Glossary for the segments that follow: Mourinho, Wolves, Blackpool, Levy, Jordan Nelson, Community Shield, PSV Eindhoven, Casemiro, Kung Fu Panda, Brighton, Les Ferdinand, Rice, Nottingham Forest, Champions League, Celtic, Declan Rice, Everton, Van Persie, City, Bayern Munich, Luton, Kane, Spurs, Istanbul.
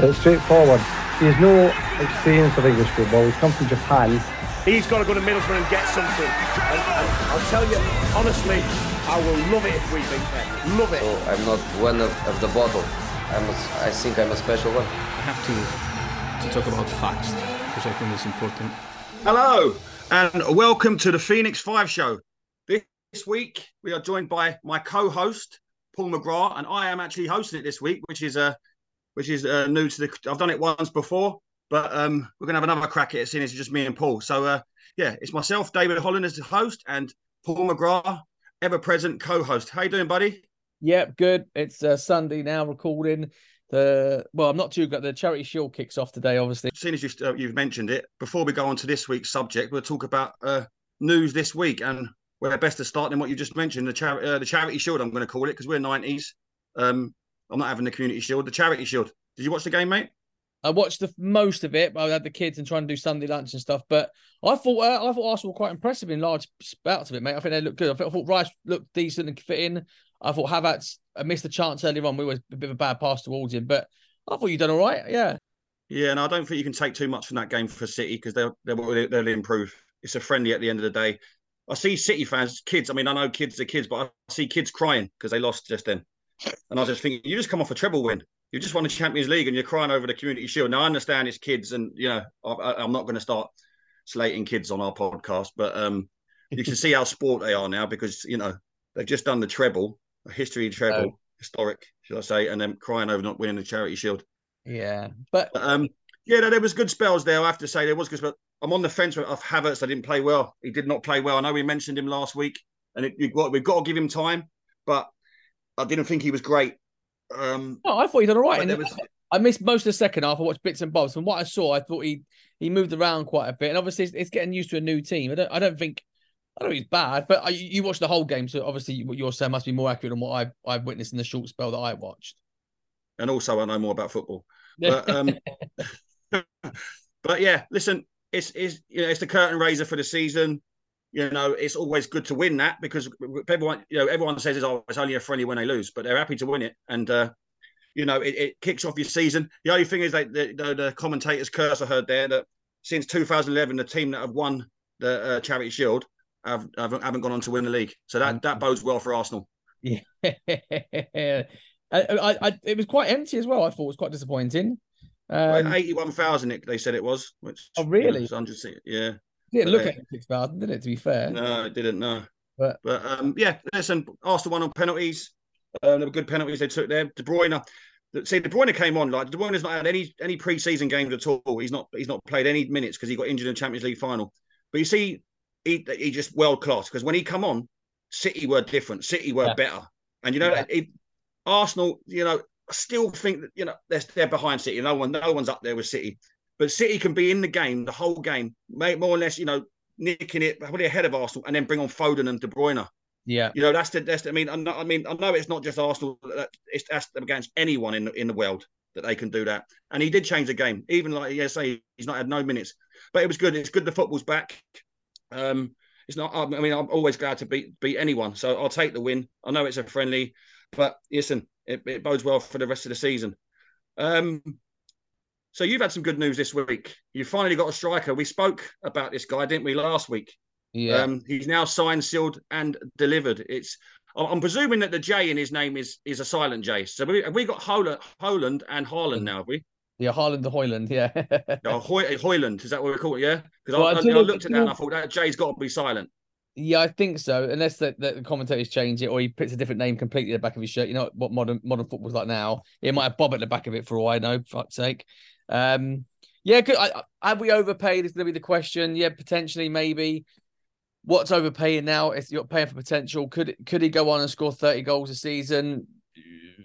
It's straightforward. He has no experience of English football. He's come from Japan. He's got to go to Middlesbrough and get something. And I'll tell you, honestly, I will love it if we beat them. Love it. Oh, I'm not one of the bottle. I think I'm a special one. I have to talk about facts, because I think it's important. Hello, and welcome to the Phoenix 5 Show. This week, we are joined by my co-host, Paul McGrath, and I am actually hosting it this week, which is new to the... I've done it once before, but we're going to have another crack at it, seeing it's just me and Paul. So, it's myself, David Holland, as the host, and Paul McGrath, ever-present co-host. How you doing, buddy? Yep, good. It's Sunday now, recording. I'm not too good. The Charity Shield kicks off today, obviously. Seeing as you've mentioned it, before we go on to this week's subject, we'll talk about news this week, and we're best to start in what you just mentioned, the Charity Shield, I'm going to call it, because we're 90s. I'm not having the Community Shield, the Charity Shield. Did you watch the game, mate? I watched most of it. I had the kids and trying to do Sunday lunch and stuff. But I thought Arsenal were quite impressive in large spouts of it, mate. I think they looked good. I thought Rice looked decent and fit in. I thought Havertz missed a chance earlier on. We were a bit of a bad pass towards him. But I thought you'd done all right, yeah. Yeah, and I don't think you can take too much from that game for City, because they'll improve. It's a friendly at the end of the day. I see City fans, kids. I mean, I know kids are kids, but I see kids crying because they lost just then. And I was just thinking, you just come off a treble win. You just won the Champions League and you're crying over the Community Shield. Now, I understand it's kids and, you know, I'm not going to start slating kids on our podcast, but you can see how sport they are now, because, you know, they've just done the treble, a history treble, historic, should I say, and then crying over not winning the Charity Shield. Yeah. But there was good spells there. I have to say there was good spells. I'm on the fence with Havertz. I didn't play well. He did not play well. I know we mentioned him last week, and we've got to give him time, but I didn't think he was great. I thought he did all right. I missed most of the second half. I watched bits and bobs. From what I saw, I thought he moved around quite a bit. And obviously, it's getting used to a new team. I don't think he's bad, but you watched the whole game, so obviously what you're saying must be more accurate than what I've witnessed in the short spell that I watched. And also, I know more about football. But, but yeah, listen, it's the curtain raiser for the season. You know, it's always good to win that, because everyone says it's only a friendly when they lose, but they're happy to win it. And, it kicks off your season. The only thing is that the commentator's curse I heard there, that since 2011, the team that have won the Charity Shield haven't gone on to win the league. So that bodes well for Arsenal. Yeah. It was quite empty as well, I thought. It was quite disappointing. 81,000, they said it was. Which, oh, really? You know, yeah. Didn't look at 6,000, did it, to be fair? No, it didn't, no. But listen, Arsenal won on penalties. There were good penalties they took there. De Bruyne, See, De Bruyne came on. Like, De Bruyne's not had any pre-season games at all. He's not played any minutes because he got injured in the Champions League final. But you see, he just world class, because when he come on, City were different. City were better. And you know, Arsenal, you know, I still think that, you know, they're behind City. No one's up there with City. But City can be in the game, the whole game, more or less, you know, nicking it, probably ahead of Arsenal, and then bring on Foden and De Bruyne. Yeah, you know, that's the. I know it's not just Arsenal. That's against anyone in the world that they can do that. And he did change the game, even like say he's not had no minutes, but it was good. It's good the football's back. It's not. I mean, I'm always glad to beat anyone, so I'll take the win. I know it's a friendly, but listen, it bodes well for the rest of the season. So you've had some good news this week. You finally got a striker. We spoke about this guy, didn't we, last week? Yeah. He's now signed, sealed, and delivered. I'm presuming that the J in his name is a silent J. So have we got Haaland and Haaland now, have we? Yeah, Haaland the Hoyland, yeah. Hoyland, is that what we call it, yeah? Because I looked at that and I thought, that J's got to be silent. Yeah, I think so, unless the commentators change it or he puts a different name completely at the back of his shirt. You know what modern football's like now. It might have Bob at the back of it for all I know, for fuck's sake. Yeah, good. Have we overpaid is going to be the question. Yeah, potentially, maybe. What's overpaying now? If you're paying for potential, could he go on and score 30 goals a season?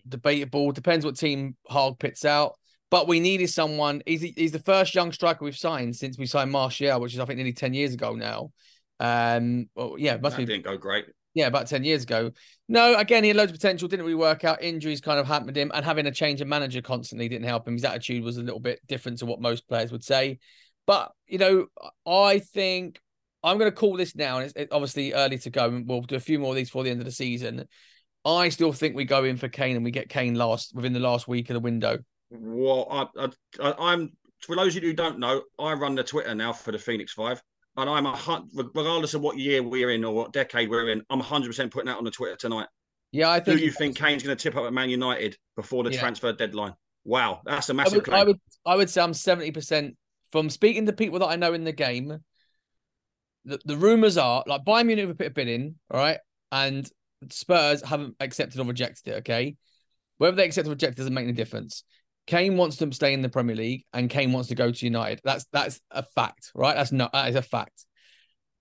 Debatable. Depends what team Hag pits out. But we needed someone. He's the first young striker we've signed since we signed Martial, which is, I think, nearly 10 years ago now. Didn't go great. Yeah, about 10 years ago. No, again, he had loads of potential. Didn't really work out. Injuries kind of hampered him. And having a change of manager constantly didn't help him. His attitude was a little bit different to what most players would say. But, you know, I think... I'm going to call this now, and it's obviously early to go, and we'll do a few more of these before the end of the season. I still think we go in for Kane, and we get Kane within the last week of the window. Well, I'm for those of you who don't know, I run the Twitter now for the Phoenix Five, and I'm regardless of what year we're in or what decade we're in, I'm 100% putting out on the Twitter tonight. Yeah, I think. Do you think Kane's going to tip up at Man United before the transfer deadline? Wow, that's a massive claim. I would say I'm 70% from speaking to people that I know in the game. The rumours are, like, Bayern Munich have put a bid in, all right? And Spurs haven't accepted or rejected it, okay? Whether they accept or reject doesn't make any difference. Kane wants to stay in the Premier League, and Kane wants to go to United. That's a fact, right? That is a fact.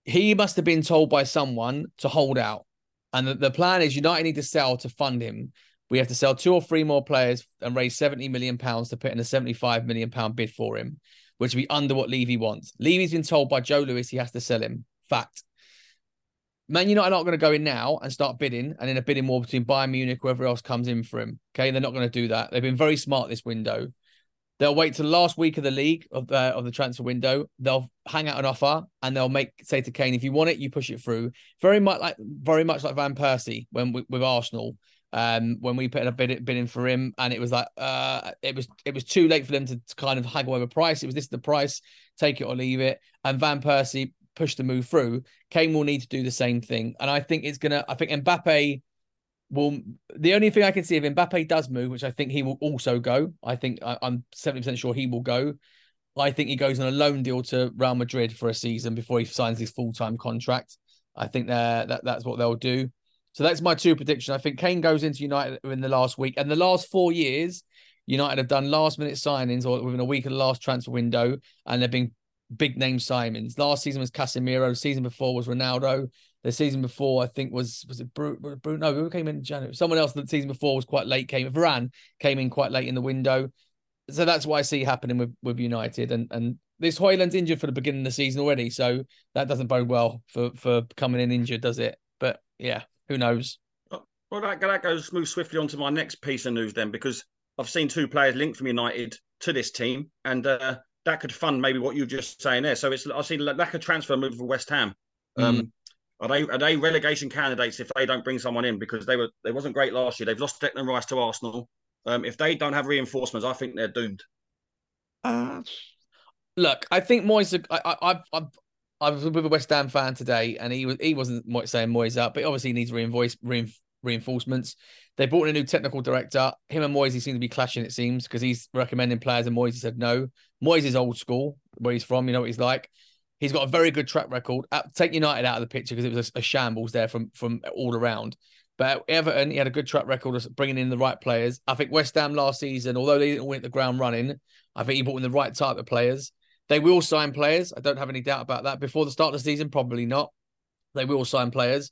He must have been told by someone to hold out. And the plan is United need to sell to fund him. We have to sell 2 or 3 more players and raise £70 million to put in a £75 million bid for him, which will be under what Levy wants. Levy's been told by Joe Lewis he has to sell him. Fact. Man United are not going to go in now and start bidding, and in a bidding war between Bayern Munich, whoever else comes in for him. Okay, they're not going to do that. They've been very smart this window. They'll wait till the last week of the league, of the transfer window. They'll hang out an offer, and they'll say to Kane, if you want it, you push it through. Very much like Van Persie with Arsenal. When we put a bid in for him, and it was like it was too late for them to kind of haggle over price. It was, this is the price, take it or leave it. And Van Persie pushed the move through. Kane will need to do the same thing, and I think Mbappe will. The only thing I can see, if Mbappe does move, which I think he will also go. I think I'm 70% sure he will go. I think he goes on a loan deal to Real Madrid for a season before he signs his full-time contract. I think that's what they'll do. So that's my two predictions. I think Kane goes into United in the last week. And the last 4 years, United have done last-minute signings or within a week of the last transfer window, and they've been big-name signings. Last season was Casemiro. The season before was Ronaldo. The season before, I think, was it Bruno? No, who came in January? Someone else the season before was quite late. Varane came in quite late in the window. So that's what I see happening with United. And this Hoyland's injured for the beginning of the season already, so that doesn't bode well for coming in injured, does it? But, yeah. Who knows? Well, that goes move swiftly on to my next piece of news then, because I've seen 2 players linked from United to this team, and that could fund maybe what you're just saying there. So I've seen lack of transfer move for West Ham. Are they relegation candidates if they don't bring someone in? Because they wasn't great last year. They've lost Declan Rice to Arsenal. If they don't have reinforcements, I think they're doomed. Look, I think Moyes. I was with a West Ham fan today, and he wasn't saying Moyes up, but obviously he needs reinforcements. They brought in a new technical director. Him and Moyes seem to be clashing, it seems, because he's recommending players and Moyes said no. Moyes is old school, where he's from, you know what he's like. He's got a very good track record. Take United out of the picture because it was a shambles there from all around. But Everton, he had a good track record of bringing in the right players. I think West Ham last season, although they didn't win the ground running, I think he brought in the right type of players. They will sign players. I don't have any doubt about that. Before the start of the season, probably not. They will sign players.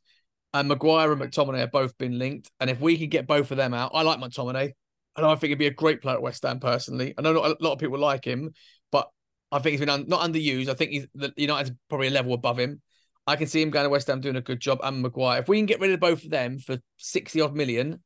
And Maguire and McTominay have both been linked. And if we can get both of them out, I like McTominay. And I think he'd be a great player at West Ham, personally. I know not a lot of people like him, but I think he's been not underused. I think United's probably a level above him. I can see him going to West Ham doing a good job, and Maguire. If we can get rid of both of them for 60-odd million,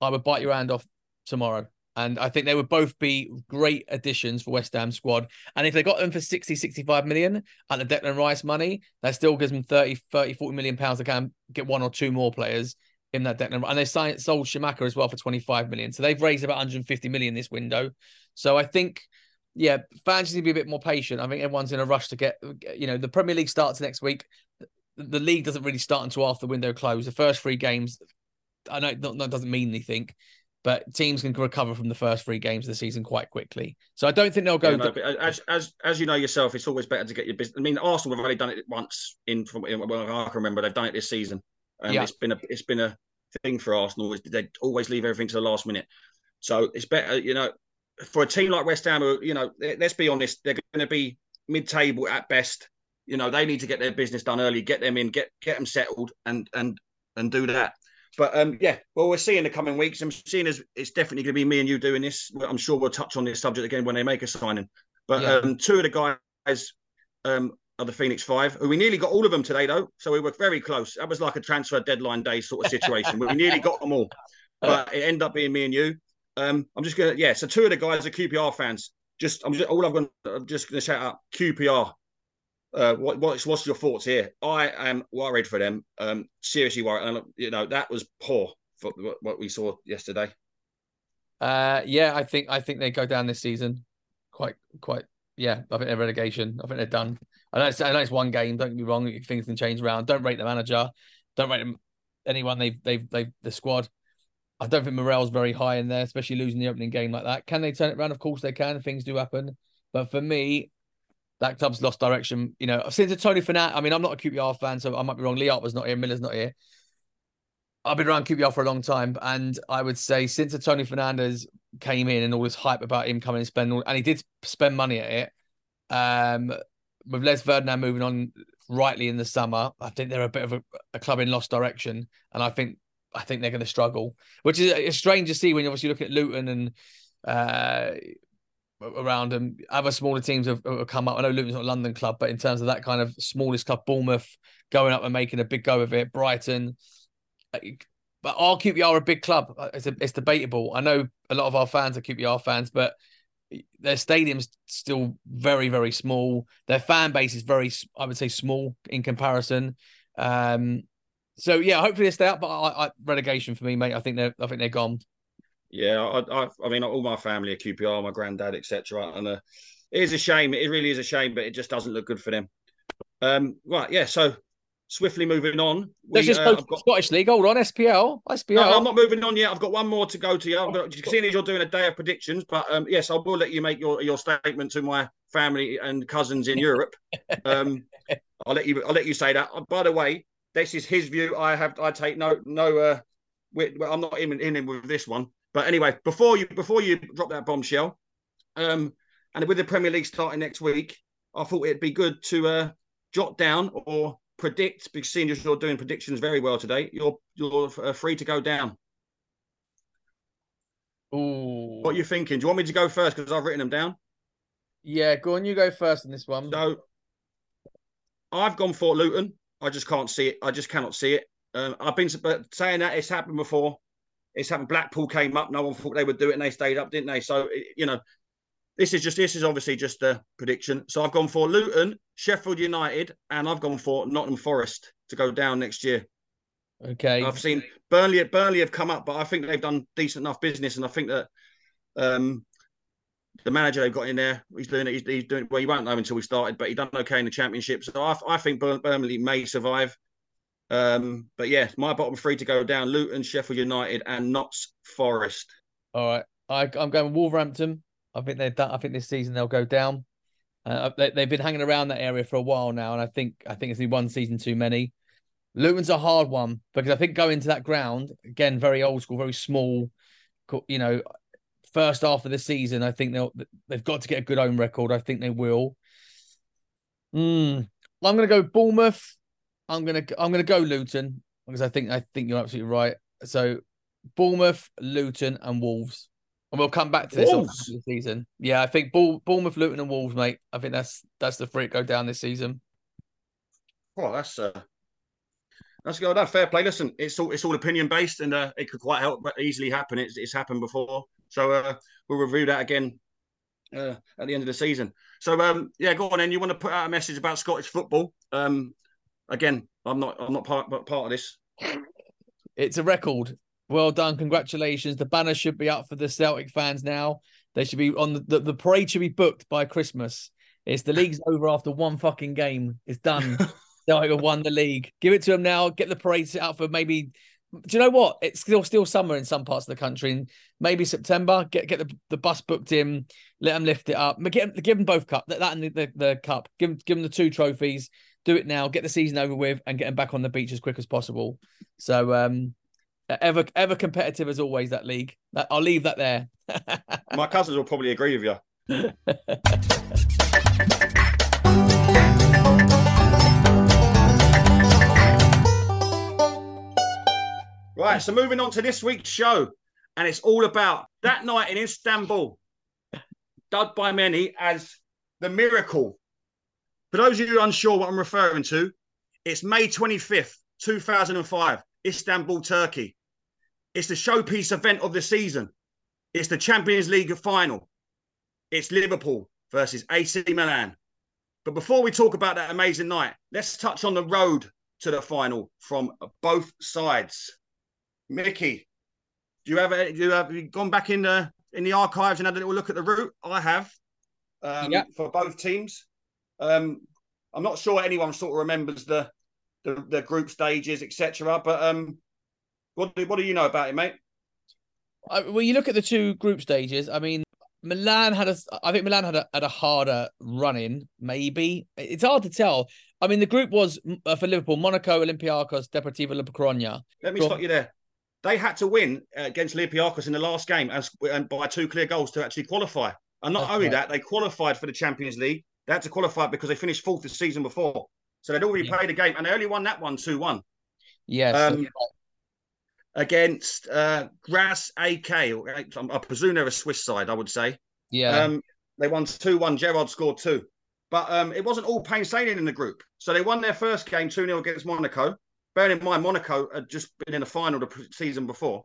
I would bite your hand off tomorrow. And I think they would both be great additions for West Ham squad. And if they got them for 60, 65 million at the Declan Rice money, that still gives them 40 million pounds to kind of get one or two more players in that Declan. And they sold Schumacher as well for 25 million. So they've raised about 150 million this window. So I think, yeah, fans need to be a bit more patient. I think everyone's in a rush to get, the Premier League starts next week. The league doesn't really start until after the window closed. The first three games, I know that doesn't mean anything, but teams can recover from the first three games of the season quite quickly. So I don't think they'll go. Yeah, no, but as you know yourself, it's always better to get your business. I mean, Arsenal have only done it once I can remember. They've done it this season. It's been a thing for Arsenal. They always leave everything to the last minute. So it's better, for a team like West Ham, let's be honest, they're going to be mid-table at best. They need to get their business done early, get them in, get them settled and do that. But we'll see in the coming weeks. I'm seeing as it's definitely going to be me and you doing this. I'm sure we'll touch on this subject again when they make a signing. But two of the guys are the Phoenix Five, who we nearly got all of them today, though. So we were very close. That was like a transfer deadline day sort of situation. We nearly got them all. But it ended up being me and you. I'm just going to, so two of the guys are QPR fans. I'm just going to shout out QPR. What's your thoughts here? I am worried for them. Seriously worried. And, that was poor for what we saw yesterday. I think they go down this season. Quite. Yeah, I think they're relegation. I think they're done. I know it's one game. Don't get me wrong. Things can change around. Don't rate the manager. Don't rate them, anyone. They've the squad. I don't think morale's very high in there, especially losing the opening game like that. Can they turn it around? Of course they can. Things do happen. But for me, that club's lost direction. Since Tony Finat, I mean, I'm not a QPR fan, so I might be wrong. Liart was not here. Miller's not here. I've been around QPR for a long time, and I would say since Tony Fernandes came in and all this hype about him coming and spending, and he did spend money at it, with Les Ferdinand moving on rightly in the summer, I think they're a bit of a club in lost direction, and I think they're going to struggle, which is strange to see when you obviously look at Luton and around them. Other smaller teams have come up. I know Luton's not a London club, but in terms of that kind of smallest club, Bournemouth going up and making a big go of it, Brighton. But are QPR a big club? It's debatable. I know a lot of our fans are QPR fans, but their stadium's still very, very small. Their fan base is very, I would say, small in comparison. So hopefully they stay up. But relegation for me, mate. I think they're gone. Yeah, I mean, all my family are QPR, my granddad, etc. And it is a shame. It really is a shame, but it just doesn't look good for them. So swiftly moving on. Let's just go to Scottish League. Hold on, SPL. No, I'm not moving on yet. I've got one more to go to. Seeing as you're doing a day of predictions, but I will let you make your statement to my family and cousins in Europe. I'll let you say that. By the way, this is his view. I take no. I'm not in with this one. But anyway, before you drop that bombshell, and with the Premier League starting next week, I thought it'd be good to jot down or predict, because seeing as you're doing predictions very well today, you're free to go down. Ooh. What are you thinking? Do you want me to go first? Because I've written them down. Yeah, go on. You go first in this one. So I've gone for Luton. I just can't see it. I just cannot see it. I've been saying that it's happened before. It's happened. Blackpool came up. No one thought they would do it, and they stayed up, didn't they? So, this is obviously just a prediction. So I've gone for Luton, Sheffield United, and I've gone for Nottingham Forest to go down next year. Okay. I've seen Burnley have come up, but I think they've done decent enough business, and I think that the manager they've got in there, he's doing it. Well, you won't know until we started, but he done okay in the Championship. So I think Burnley may survive. My bottom three to go down: Luton, Sheffield United, and Notts Forest. All right, I'm going Wolverhampton. I think they're done. I think this season they'll go down. They've been hanging around that area for a while now, and I think it's been one season too many. Luton's a hard one because I think going to that ground, again, very old school, very small, you know, first half of the season, I think they've got to get a good home record. I think they will. I'm going to go Bournemouth. I'm going to go Luton because I think you're absolutely right. So Bournemouth, Luton and Wolves. And we'll come back to this after the season. Yeah, I think Bournemouth, Luton and Wolves, mate. I think that's the three go down this season. Well, that's good. That's fair play. Listen, it's all opinion based, and it could quite easily happen. It's happened before, so we'll review that again at the end of the season. So yeah, go on. Then you want to put out a message about Scottish football? Again, I'm not part of this. It's a record. Well done, congratulations. The banner should be up for the Celtic fans now. They should be on the parade should be booked by Christmas. It's the league's over after one fucking game. It's done. Celtic have won the league. Give it to them now. Get the parade set up for maybe. Do you know what? It's still summer in some parts of the country, and maybe September. Get the bus booked in. Let them lift it up. Give them both cup that and the cup. Give them the two trophies. Do it now. Get the season over with, and get them back on the beach as quick as possible. So. Ever competitive as always, that league. I'll leave that there. My cousins will probably agree with you. Right, so moving on to this week's show. And it's all about that night in Istanbul, dubbed by many as the miracle. For those of you unsure what I'm referring to, it's May 25th, 2005. Istanbul, Turkey. It's the showpiece event of the season. It's the Champions League final. It's Liverpool versus AC Milan. But before we talk about that amazing night, let's touch on the road to the final from both sides. Mickey, have you gone back in the archives and had a little look at the route? I have for both teams. I'm not sure anyone sort of remembers the group stages, etc. But what do you know about it, mate? Well, you look at the two group stages. I mean, Milan had a harder run in. Maybe it's hard to tell. I mean, the group was for Liverpool: Monaco, Olympiacos, Deportivo La Coruña. Let me stop you there. They had to win against Olympiacos in the last game and by 2 clear goals to actually qualify. And not only that, they qualified for the Champions League. They had to qualify because they finished 4th the season before. So they'd already played a game, and they only won that one 2-1. Yes. Against Graz AK. I presume they're a Swiss side, I would say. Yeah. They won 2-1. Gerrard scored 2. But it wasn't all plain sailing in the group. So they won their first game 2-0 against Monaco. Bearing in mind, Monaco had just been in the final the season before.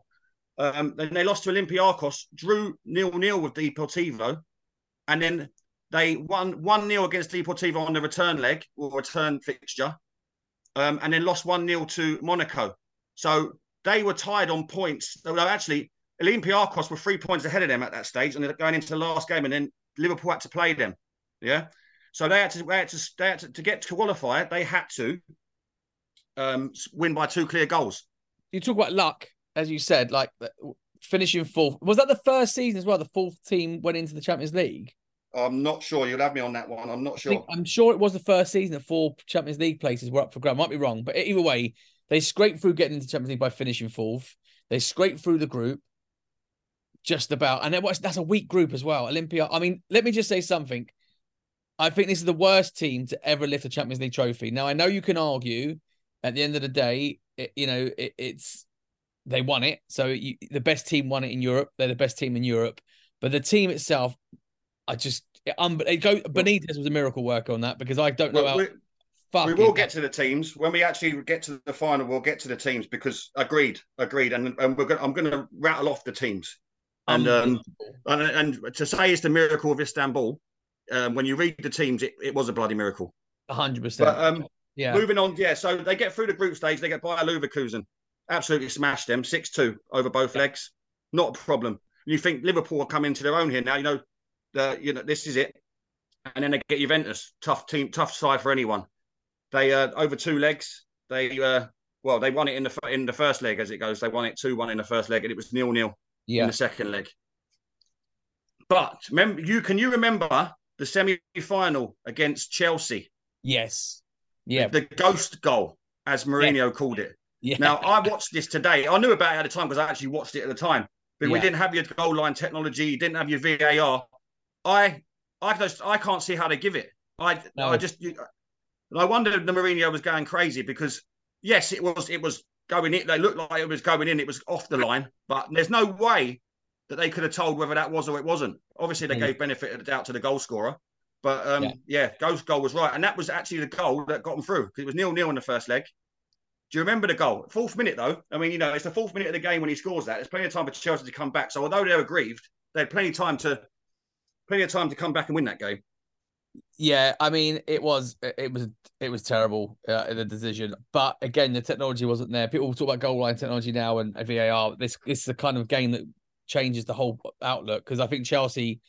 Then they lost to Olympiacos, drew 0-0 with Deportivo, and then they won 1-0 against Deportivo on the return leg or return fixture, and then lost 1-0 to Monaco. So they were tied on points. Although actually, Olympiacos were 3 points ahead of them at that stage, and they're going into the last game, and then Liverpool had to play them. Yeah, so they had to get to qualify. They had to win by 2 clear goals. You talk about luck, as you said, like finishing 4th. Was that the first season as well? The 4th team went into the Champions League. I'm not sure. You'll have me on that one. I'm not sure. I'm sure it was the first season that 4 Champions League places were up for grabs. Might be wrong, but either way, they scraped through getting into Champions League by finishing 4th. They scraped through the group just about. And that's a weak group as well. Olympia. I mean, let me just say something. I think this is the worst team to ever lift a Champions League trophy. Now, I know you can argue at the end of the day, they won it. So the best team won it in Europe. They're the best team in Europe. But the team itself... Benitez was a miracle worker on that because I don't know how. We will get to the teams when we actually get to the final. We'll get to the teams because agreed, and I'm going to rattle off the teams, and to say it's the miracle of Istanbul. When you read the teams, it was a bloody miracle. 100%. Yeah. Moving on, yeah. So they get through the group stage. They get Bayer Leverkusen, absolutely smashed them 6-2 over both legs. Not a problem. You think Liverpool will come into their own here now? You know. This is it, and then they get Juventus, tough team, tough side for anyone. They over 2 legs. They they won it in the first leg as it goes. They won it 2-1 in the first leg, and it was 0-0 in the second leg. But remember the semi final against Chelsea? Yes, yeah, the ghost goal. as Mourinho called it. Yeah. Now, I watched this today. I knew about it at the time because I actually watched it at the time. But we didn't have your goal line technology. You didn't have your VAR. I can't see how they give it. I wondered the Mourinho was going crazy because, yes, it was going in. They looked like it was going in. It was off the line. But there's no way that they could have told whether that was or it wasn't. Obviously, they gave benefit of the doubt to the goal scorer. But, Goal's goal was right. And that was actually the goal that got them through because it was 0-0 in the first leg. Do you remember the goal? Fourth minute, though. I mean, you know, it's the fourth minute of the game when he scores that. There's plenty of time for Chelsea to come back. So although they were aggrieved, they had plenty of time to come back and win that game. Yeah, I mean, it was terrible the decision. But again, the technology wasn't there. People talk about goal line technology now and VAR. This is the kind of game that changes the whole outlook because I think Chelsea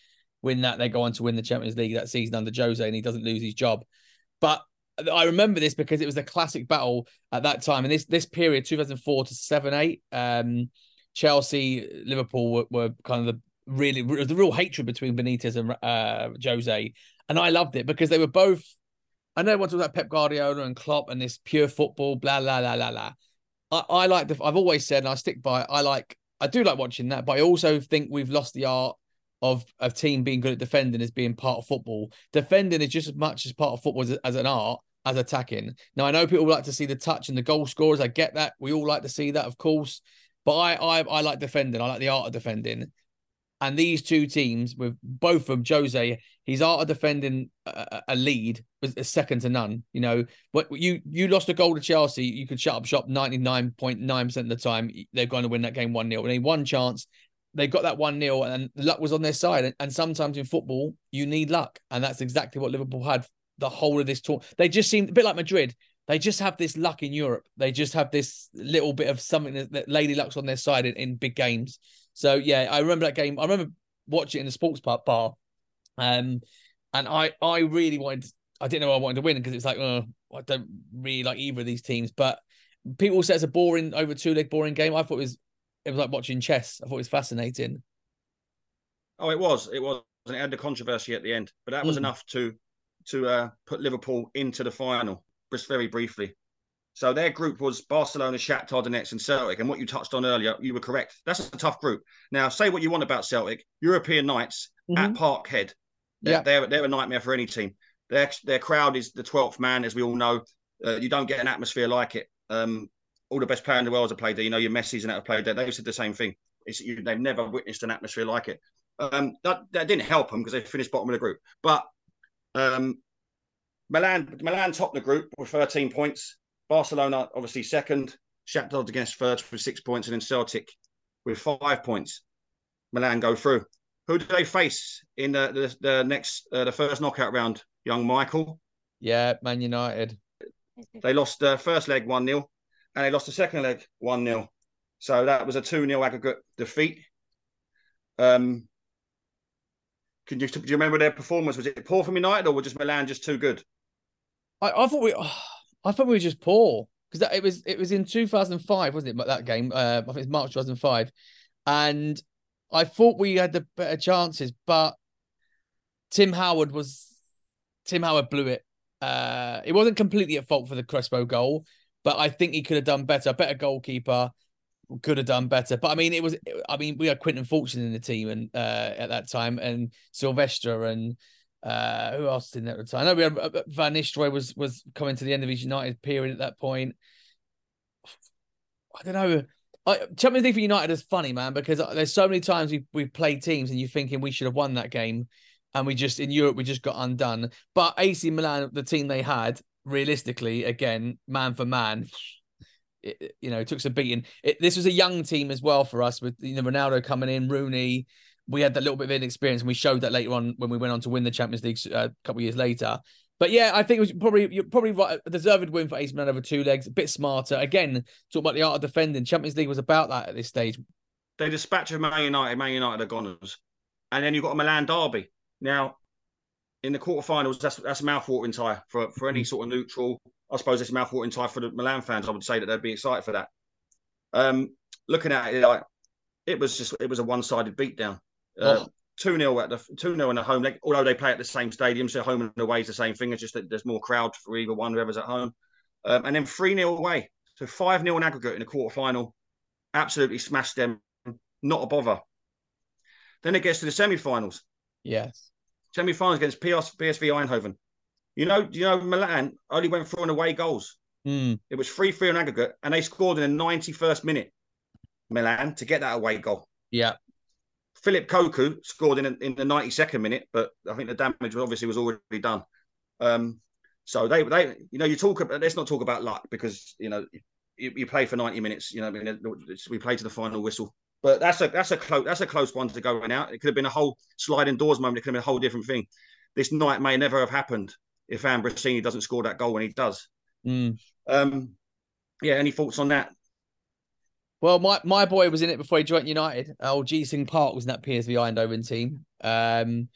win that, they go on to win the Champions League that season under Jose, and he doesn't lose his job. But I remember this because it was a classic battle at that time. And this period, 2004 to 7-8, Chelsea, Liverpool were kind of the real hatred between Benitez and Jose. And I loved it because they were both, I know everyone talks about Pep Guardiola and Klopp and this pure football, blah, blah, blah, blah, blah. I've always said, and I stick by it, I do like watching that, but I also think we've lost the art of a team being good at defending as being part of football. Defending is just as much as part of football as an art as attacking. Now, I know people like to see the touch and the goal scorers. I get that. We all like to see that, of course. But I like defending. I like the art of defending. And these two teams, with both of them, Jose, his art of defending a lead was second to none. You know, but you lost a goal to Chelsea, you could shut up shop 99.9% of the time. They're going to win that game 1-0. Only one chance. They got that 1-0 and luck was on their side. And sometimes in football, you need luck. And that's exactly what Liverpool had the whole of this tour. They just seemed a bit like Madrid. They just have this luck in Europe. They just have this little bit of something that lady luck's on their side in big games. So, yeah, I remember that game. I remember watching it in the sports bar. And I really wanted, I didn't know I wanted to win because it's like, I don't really like either of these teams. But people say it's a boring, over two-leg boring game. I thought it was like watching chess. I thought it was fascinating. Oh, it was. It was. And it had the controversy at the end. But that was enough to put Liverpool into the final, just very briefly. So their group was Barcelona, Shakhtar Donetsk and Celtic. And what you touched on earlier, you were correct. That's a tough group. Now, say what you want about Celtic. European nights at Parkhead. They're a nightmare for any team. Their crowd is the 12th man, as we all know. You don't get an atmosphere like it. All the best players in the world have played there. You know, your Messi's and that have played there. They've said the same thing. They've never witnessed an atmosphere like it. That didn't help them because they finished bottom of the group. But Milan topped the group with 13 points. Barcelona, obviously, second. Shakhtar against third with 6 points. And then Celtic with 5 points. Milan go through. Who do they face in the first knockout round? Young Michael. Yeah, Man United. They lost the first leg 1-0. And they lost the second leg 1-0. So that was a 2-0 aggregate defeat. Do you remember their performance? Was it poor from United or were just Milan just too good? I thought we were just poor. Because it was in 2005, wasn't it, that game? I think it's March 2005. And I thought we had the better chances, but Tim Howard blew it. It wasn't completely at fault for the Crespo goal. But I think he could have done better. Better goalkeeper, could have done better. But I mean, we had Quinton Fortune in the team and at that time, and Sylvester, and who else did that at the time? I know we had Van Nistelrooy was coming to the end of his United period at that point. I don't know. Champions League for United is funny, man, because there's so many times we've played teams and you're thinking we should have won that game, and in Europe we just got undone. But AC Milan, the team they had. Realistically, again, man for man, it took some beating. This was a young team as well for us with Ronaldo coming in, Rooney. We had that little bit of inexperience, and we showed that later on when we went on to win the Champions League a couple of years later. But yeah, I think it was probably right, a deserved win for AC Milan over two legs. A bit smarter. Again, talk about the art of defending. Champions League was about that at this stage. They dispatch of Man United. Man United are goners, and then you've got a Milan derby now. In the quarterfinals, that's a mouthwatering tie for any sort of neutral. I suppose it's a mouthwatering tie for the Milan fans. I would say that they'd be excited for that. Looking at it, like it was a one-sided beatdown. 2-0 at the 2-0 in the home leg. Although they play at the same stadium, so home and away is the same thing. It's just that there's more crowd for either one, whoever's at home. and then 3-0 away. So 5-0 in aggregate in the quarterfinal. Absolutely smashed them. Not a bother. Then it gets to the semi-finals. Yes. Semi-finals against PSV Eindhoven. You know, Milan only went through on away goals. It was 3-3 in aggregate, and they scored in the 91st minute, Milan, to get that away goal. Yeah. Philip Koku scored in the 92nd minute, but I think the damage obviously was already done. So they you know, you talk about, let's not talk about luck, because you know you play for 90 minutes. You know, I mean, we play to the final whistle. But that's a close one to going out. It could have been a whole sliding doors moment. It could have been a whole different thing. This night may never have happened if Ambrosini doesn't score that goal when he does. Yeah, any thoughts on that? Well, my boy was in it before he joined United. Old Ji Sing Park was in that PSV Eindhoven team. PSV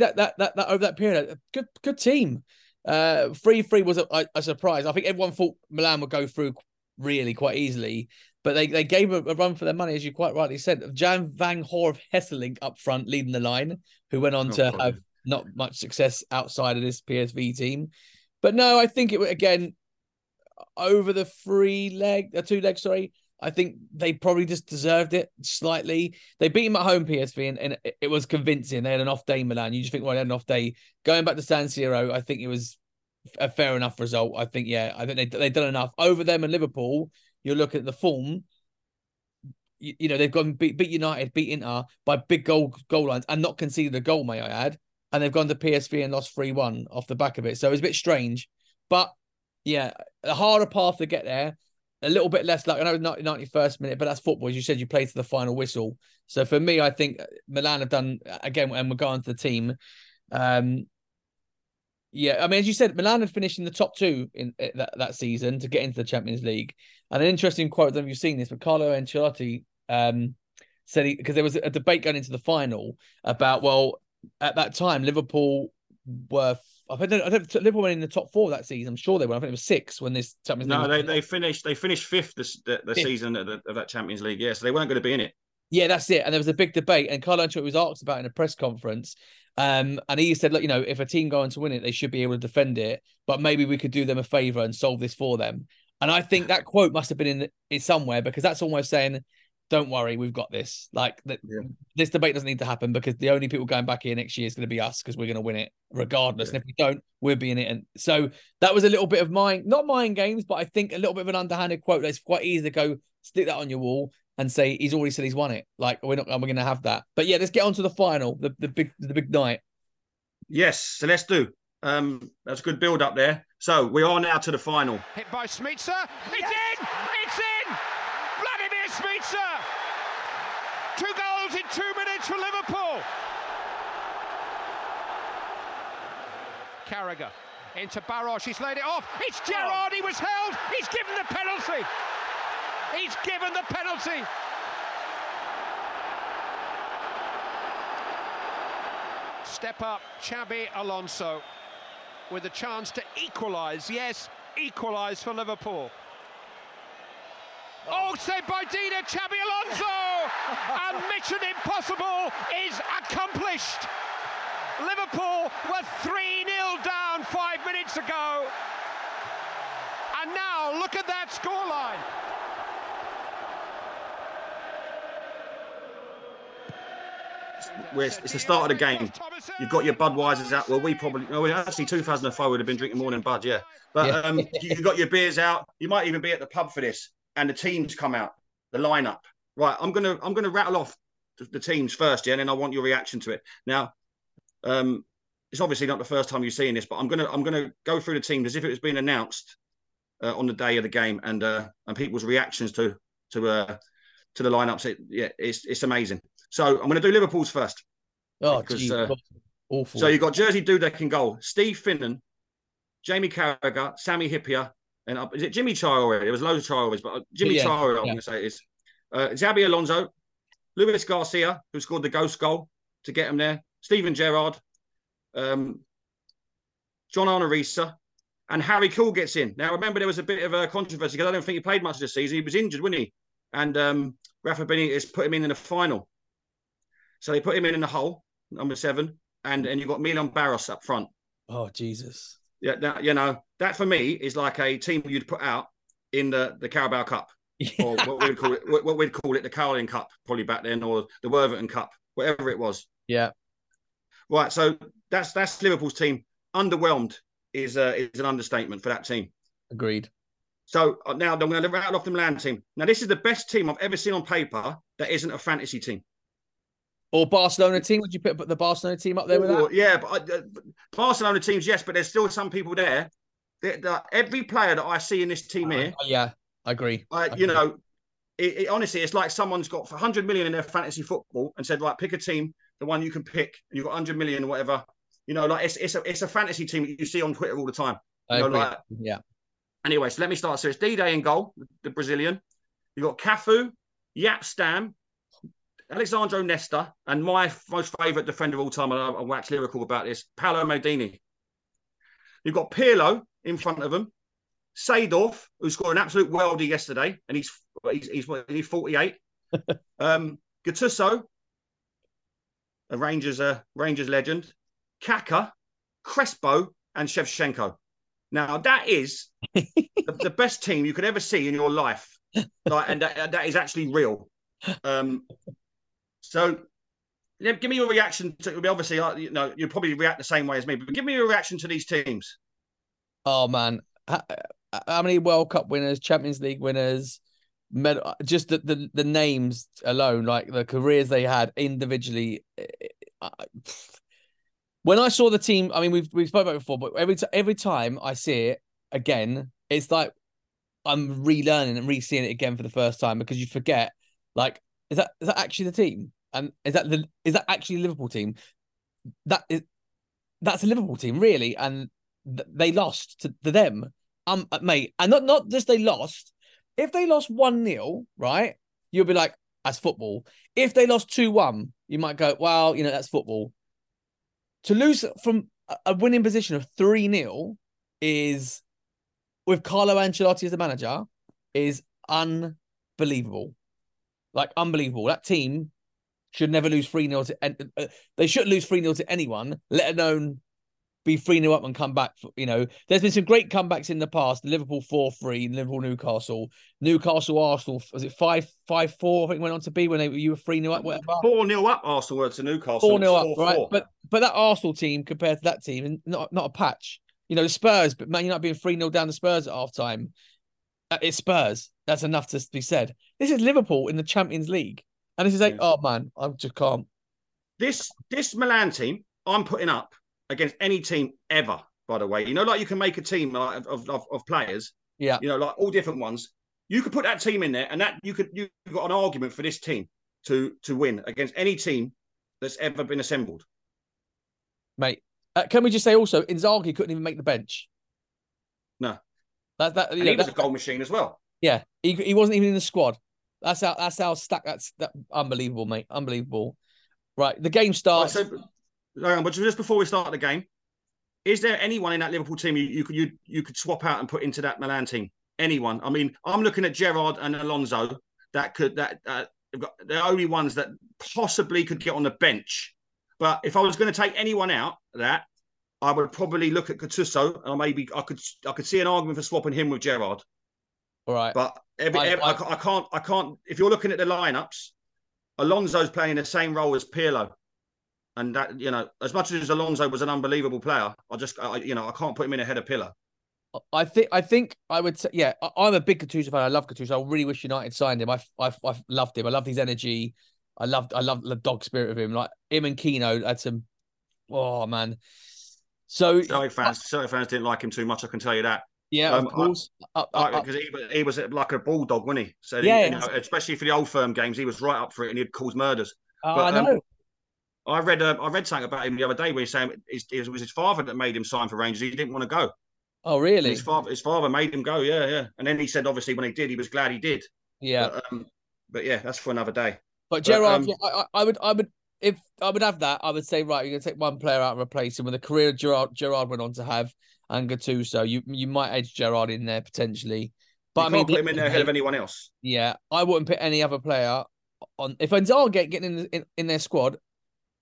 that over that period, good team. 3-3 was a surprise. I think everyone thought Milan would go through really quite easily. But they gave a run for their money, as you quite rightly said. Jan van Hoor of Hesselink up front, leading the line, who went on to have not much success outside of this PSV team. But no, I think it was, again, over the two legs, sorry, I think they probably just deserved it slightly. They beat him at home, PSV, and it was convincing. They had an off day, Milan. You just think, well, they had an off day. Going back to San Siro, I think it was a fair enough result. I think, yeah, I think they've done enough. Over them and Liverpool, you look at the form, you know, they've gone beat United, beat Inter by big goal lines and not conceded a goal, may I add. And they've gone to PSV and lost 3-1 off the back of it. So it's a bit strange. But, yeah, a harder path to get there, a little bit less luck. I know it's 91st minute, but that's football. As you said, you play to the final whistle. So for me, I think Milan have done, again, and we're going to the team. Yeah, I mean, as you said, Milan had finished in the top two in that season to get into the Champions League. And an interesting quote, I don't know if you've seen this, but Carlo Ancelotti said, because there was a debate going into the final about, well, at that time, Liverpool were, Liverpool went in the top four that season. I'm sure they were. I think it was 6 when this Champions League. No, they finished fifth this season of that Champions League. Yeah, so they weren't going to be in it. Yeah, that's it. And there was a big debate. And Carlo Ancelotti was asked about in a press conference. And he said, look, you know, if a team go on to win it, they should be able to defend it, but maybe we could do them a favour and solve this for them. And I think that quote must have been in somewhere, because that's almost saying, don't worry, we've got this. Like, this debate doesn't need to happen, because the only people going back here next year is going to be us, because we're going to win it regardless. Yeah. And if we don't, we'll be in it. And so that was a little bit of not mind games, but I think a little bit of an underhanded quote that's quite easy to go stick that on your wall and say he's already said he's won it. Like, we're going to have that. But yeah, let's get on to the final, the big night. Yes, so let's do. That's a good build up there. So we are now to the final. Hit by Smica. It's in! It's in! Vladimir Smica! 2 goals in 2 minutes for Liverpool. Carragher into Barros. He's laid it off. It's Gerrard. He was held. He's given the penalty. He's given the penalty. Step up, Xabi Alonso, with a chance to equalise. Yes, equalise for Liverpool. Oh, saved by Dida, Xabi Alonso! And Mission Impossible is accomplished. Liverpool were 3-0 down 5 minutes ago. And now, look at that scoreline. It's the start of the game. You've got your Budweisers out. Well, actually 2005 would have been drinking more than Bud, yeah. But yeah. You've got your beers out. You might even be at the pub for this. And the teams come out, the lineup. Right, I'm gonna rattle off the teams first, yeah, and then I want your reaction to it. Now, it's obviously not the first time you're seeing this, but I'm gonna go through the teams as if it was being announced on the day of the game, and people's reactions to the lineups. It's amazing. So I'm going to do Liverpool's first. Oh, geez, awful. So you've got Jerzy Dudek in goal, Steve Finnan, Jamie Carragher, Sammy Hyypiä, and is it Jimmy Traore? There was loads of Traores, but Jimmy Traore, I'm going to say it is. Xabi Alonso, Luis Garcia, who scored the ghost goal to get him there, Steven Gerrard, John Arnorisa, and Harry Kuehl gets in. Now, remember, there was a bit of a controversy because I don't think he played much this season. He was injured, wasn't he? And Rafa Benitez put him in the final. So they put him in the hole, number 7, and you've got Milan Barros up front. Oh, Jesus. Yeah, that, you know, That for me is like a team you'd put out in the Carabao Cup, or what we'd call it, the Carling Cup, probably back then, or the Worthington Cup, whatever it was. Yeah. Right. So that's Liverpool's team. Underwhelmed is an understatement for that team. Agreed. So now I'm going to rattle off the Milan team. Now, this is the best team I've ever seen on paper that isn't a fantasy team. Or Barcelona team? Would you put the Barcelona team up there with that? Yeah, but Barcelona teams, yes, but there's still some people there. Every player that I see in this team here... yeah, I agree. You know, honestly, it's like someone's got for 100 million in their fantasy football and said, like, pick a team, the one you can pick, and you've got 100 million or whatever. You know, like, it's a fantasy team that you see on Twitter all the time. I agree. Like, yeah. Anyway, so let me start. So it's D-Day in goal, the Brazilian. You've got Cafu, Yap Stam, Alexandro Nesta, and my most favourite defender of all time, and I wax lyrical about this, Paolo Maldini. You've got Pirlo in front of him, Seedorf, who scored an absolute worldie yesterday, and he's 48. Gattuso, a Rangers legend, Kaka, Crespo, and Shevchenko. Now, that is the best team you could ever see in your life. Like, and that is actually real. So give me your reaction to, obviously, you know, you'll probably react the same way as me, but give me your reaction to these teams. Oh, man. How many World Cup winners, Champions League winners, just the names alone, like the careers they had individually. When I saw the team, I mean, we've spoken about it before, but every time I see it again, it's like I'm relearning and re-seeing it again for the first time, because you forget, like, is that actually the team? And is that actually a Liverpool team? That's a Liverpool team, really, and they lost to them, mate. And not just they lost. If they lost 1-0, right, you'll be like, that's football. If they lost 2-1, you might go, well, you know, that's football. To lose from a winning position of 3-0 is, with Carlo Ancelotti as the manager, is unbelievable. Like, unbelievable. That team should never lose 3-0 they shouldn't lose 3-0 to anyone, let alone be 3-0 up and come back. You know, there's been some great comebacks in the past. Liverpool 4-3, Liverpool Newcastle Arsenal, was it 5-4? I think went on to be when you were 3-0 up, whatever. 4-0 up Arsenal were to Newcastle. 4-0 up, right? But that Arsenal team compared to that team, not a patch. You know, Spurs, but Man United being 3-0 down to Spurs at half time. It's Spurs. That's enough to be said. This is Liverpool in the Champions League, and this is like, oh man, I just can't. This Milan team, I'm putting up against any team ever. By the way, you know, like you can make a team of players. Yeah. You know, like all different ones. You could put that team in there, and that you've got an argument for this team to win against any team that's ever been assembled. Mate, can we just say also, Inzaghi couldn't even make the bench. No. He was a goal machine as well. Yeah, he wasn't even in the squad. That's how stacked. That's unbelievable, mate. Unbelievable. Right, the game starts. Right, but just before we start the game, is there anyone in that Liverpool team you could swap out and put into that Milan team? Anyone? I mean, I'm looking at Gerrard and Alonso. They're the only ones that possibly could get on the bench. But if I was going to take anyone out of that, I would probably look at Gattuso, and maybe I could see an argument for swapping him with Gerrard. All right, but I can't. If you're looking at the lineups, Alonso's playing the same role as Pirlo, and that, you know, as much as Alonso was an unbelievable player, I can't put him in ahead of Pirlo. I think I would say, yeah, I'm a big Gattuso fan. I love Gattuso. I really wish United signed him. I loved him. I loved his energy. I loved the dog spirit of him. Like him and Kino had some. Oh man. So Celtic fans didn't like him too much. I can tell you that. Yeah, of course. Because he was like a bulldog, wasn't he? So yeah, especially for the Old Firm games, he was right up for it, and he'd cause murders. I know. I read something about him the other day where he's saying it was his father that made him sign for Rangers. He didn't want to go. Oh, really? His father made him go. Yeah, yeah. And then he said, obviously, when he did, he was glad he did. Yeah. But yeah, that's for another day. But Gerrard, I would. If I would have that, I would say, right, you're going to take one player out and replace him with a career Gerrard went on to have, and Gattuso. You might edge Gerrard in there potentially. But you can't put him in there ahead of anyone else. Yeah, I wouldn't put any other player on. If Inzaghi getting in their squad,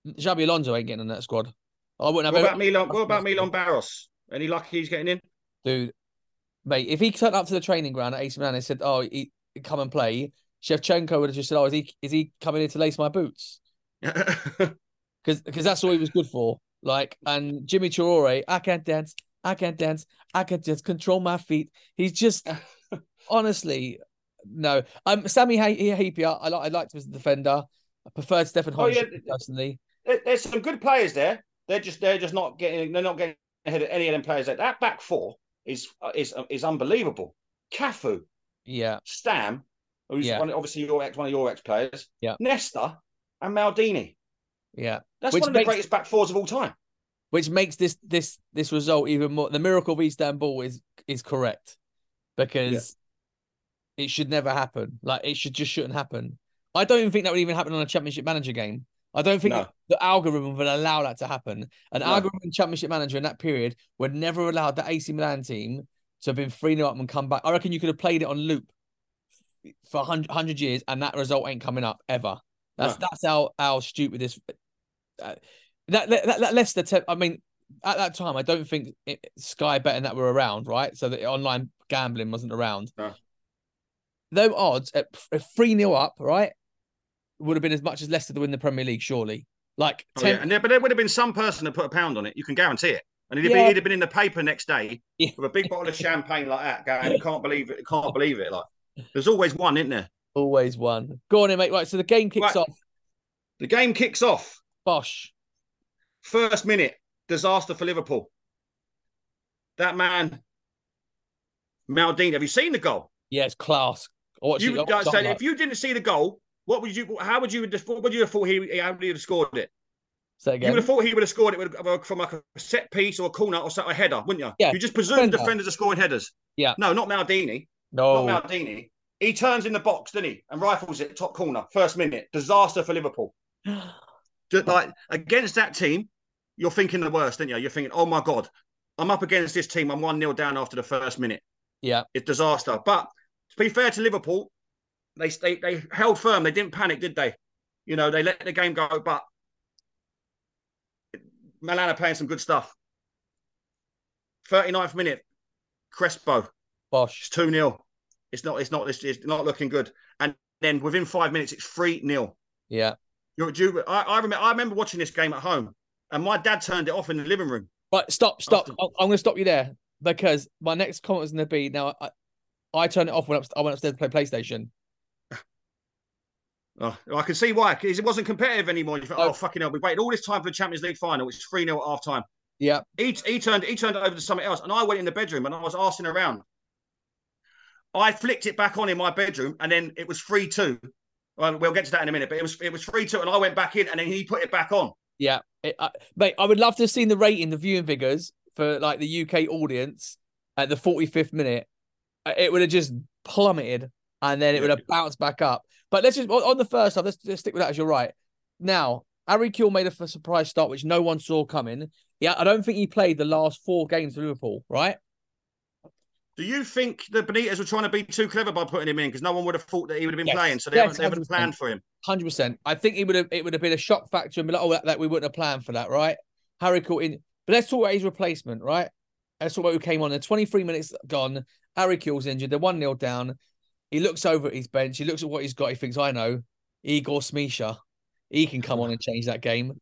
Xabi Alonso ain't getting in that squad. I wouldn't have. What about Milan Barros? Any luck he's getting in? Dude, mate, if he turned up to the training ground at AC Milan and said, oh, he, come and play, Shevchenko would have just said, oh, is he coming in to lace my boots? Because that's all he was good for. Like, and Jimmy Traore, I can dance, I can just control my feet. He's just, honestly, no. Sammy Hyypiä, I liked him as a defender. I preferred Stefan Holmes personally. There's some good players there. They're just not getting ahead of any of them players. That back four is unbelievable. Cafu, yeah, Stam, who's obviously one of your ex players, yeah, Nesta and Maldini, yeah. That's one of the greatest back fours of all time. Which makes this result even more. The miracle of Istanbul is correct, because it should never happen. Like, it shouldn't happen. I don't even think that would even happen on a Championship Manager game. I don't think the algorithm would allow that to happen. Algorithm and Championship Manager in that period would never allow the AC Milan team to have been 3-0 up and come back. I reckon you could have played it on loop for 100 years, and that result ain't coming up ever. That's how stupid this. That Leicester, I mean, at that time, I don't think Sky Bet and that were around, right? So the online gambling wasn't around. No. Those odds at 3-0 up, right, would have been as much as Leicester to win the Premier League, surely. Like, but there would have been some person that put £1 on it. You can guarantee it, and he'd have been in the paper next day with a big bottle of champagne like that, going, "Can't believe it!" Like, there's always one, isn't there? Always one. Go on, in, mate. Right, so the game kicks off. The game kicks off. Bosh. First minute, disaster for Liverpool. That man, Maldini. Have you seen the goal? Yeah, it's class. If you didn't see the goal, what would you have thought he would have scored it? Say again. You would have thought he would have scored it from like a set piece or a corner or a header, wouldn't you? Yeah. You just presume defenders are scoring headers. Yeah. No, not Maldini. No. Not Maldini. He turns in the box, doesn't he? And rifles it, top corner. First minute, disaster for Liverpool. Just like against that team, you're thinking the worst, aren't you? You're thinking, oh my God, I'm up against this team. I'm 1-0 down after the first minute. Yeah. It's disaster. But to be fair to Liverpool, they held firm. They didn't panic, did they? You know, they let the game go, but Milan are playing some good stuff. 39th minute, Crespo. Bosh. It's 2-0. It's not looking good. And then within 5 minutes, it's 3-0. Yeah. I remember watching this game at home, and my dad turned it off in the living room. Right, stop. I'm going to stop you there, because my next comment is going to be, now I turned it off when I went upstairs to play PlayStation. Oh, I can see why, because it wasn't competitive anymore. You think, oh, fucking hell, we waited all this time for the Champions League final. It's 3-0 at half-time. Yeah. He turned it over to something else, and I went in the bedroom, and I was arsing around. I flicked it back on in my bedroom, and then it was 3-2. Well, we'll get to that in a minute, but it was 3-2, and I went back in, and then he put it back on. Yeah, mate, I would love to have seen the viewing figures for like the UK audience at the 45th minute. It would have just plummeted, and then it would have bounced back up. But let's just on the first half, let's stick with that as you're right. Now, Harry Kewell made a surprise start, which no one saw coming. Yeah, I don't think he played the last 4 games for Liverpool, right? Do you think the Benitez were trying to be too clever by putting him in, because no one would have thought that he would have been playing, so they haven't planned for him? 100%. I think it would have been a shock factor and be like, oh, that we wouldn't have planned for that, right? Harry Kewell in. But let's talk about his replacement, right? Let's talk about who came on. There, 23 minutes gone. Harry Kewell's injured. They're 1-0 down. He looks over at his bench. He looks at what he's got. He thinks, I know, Igor Smisha. He can come on and change that game.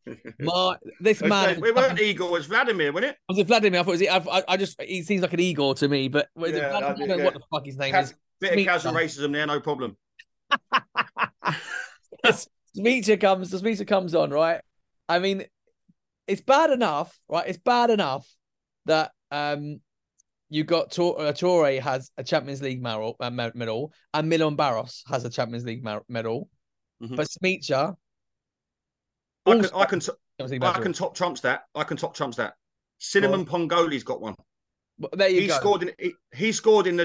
This man. It weren't Igor, it was Vladimir, wasn't it? Was it Vladimir? I thought it was. He seems like an Igor to me, but I don't know what the fuck his name is. Bit of casual racism there, no problem. Smisha comes on, right? I mean, it's bad enough, right? It's bad enough that you got Torre has a Champions League medal, and Milan Baros has a Champions League medal, but Smisha. I can top trumps that. Cinnamon Pongoli's got one. Well, there you go. He scored in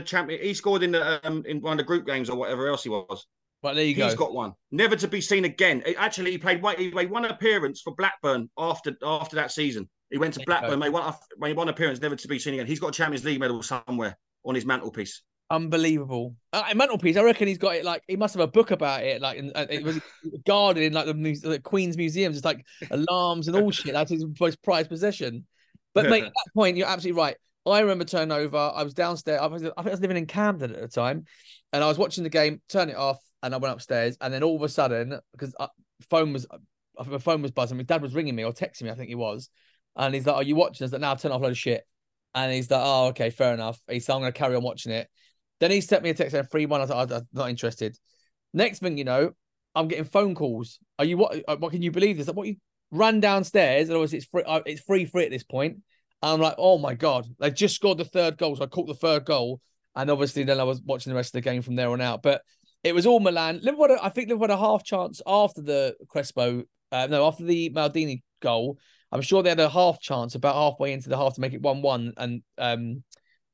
one of the group games or whatever else he was. But there you go. He's got one, never to be seen again. Actually, he made one appearance for Blackburn after that season. He went to Blackburn, made one appearance, never to be seen again. He's got a Champions League medal somewhere on his mantelpiece. Unbelievable. I reckon he's got it. Like, he must have a book about it. Like, it was guarded in like the Queen's Museums. It's like alarms and all shit. That's his most prized possession. But mate, at that point, you're absolutely right. I remember turning over. I was downstairs. I think I was living in Camden at the time. And I was watching the game, turned it off, and I went upstairs. And then all of a sudden, because my phone was buzzing. My dad was ringing me or texting me, I think he was. And he's like, "Are you watching?" I was like, "No, I've turned off a load of shit." And he's like, "Oh, okay, fair enough." He said, "I'm going to carry on watching it." Then he sent me a text saying 3-1. I was like, "I'm not interested." Next thing you know, I'm getting phone calls. "Are you what? What can you believe this?" Like, what you ran downstairs, and obviously it's 3-3 at this point. I'm like, "Oh my God, they just scored the third goal." So I caught the third goal. And obviously then I was watching the rest of the game from there on out. But it was all Milan. Liverpool, I think Liverpool had a half chance after the after the Maldini goal. I'm sure they had a half chance about halfway into the half to make it 1-1. And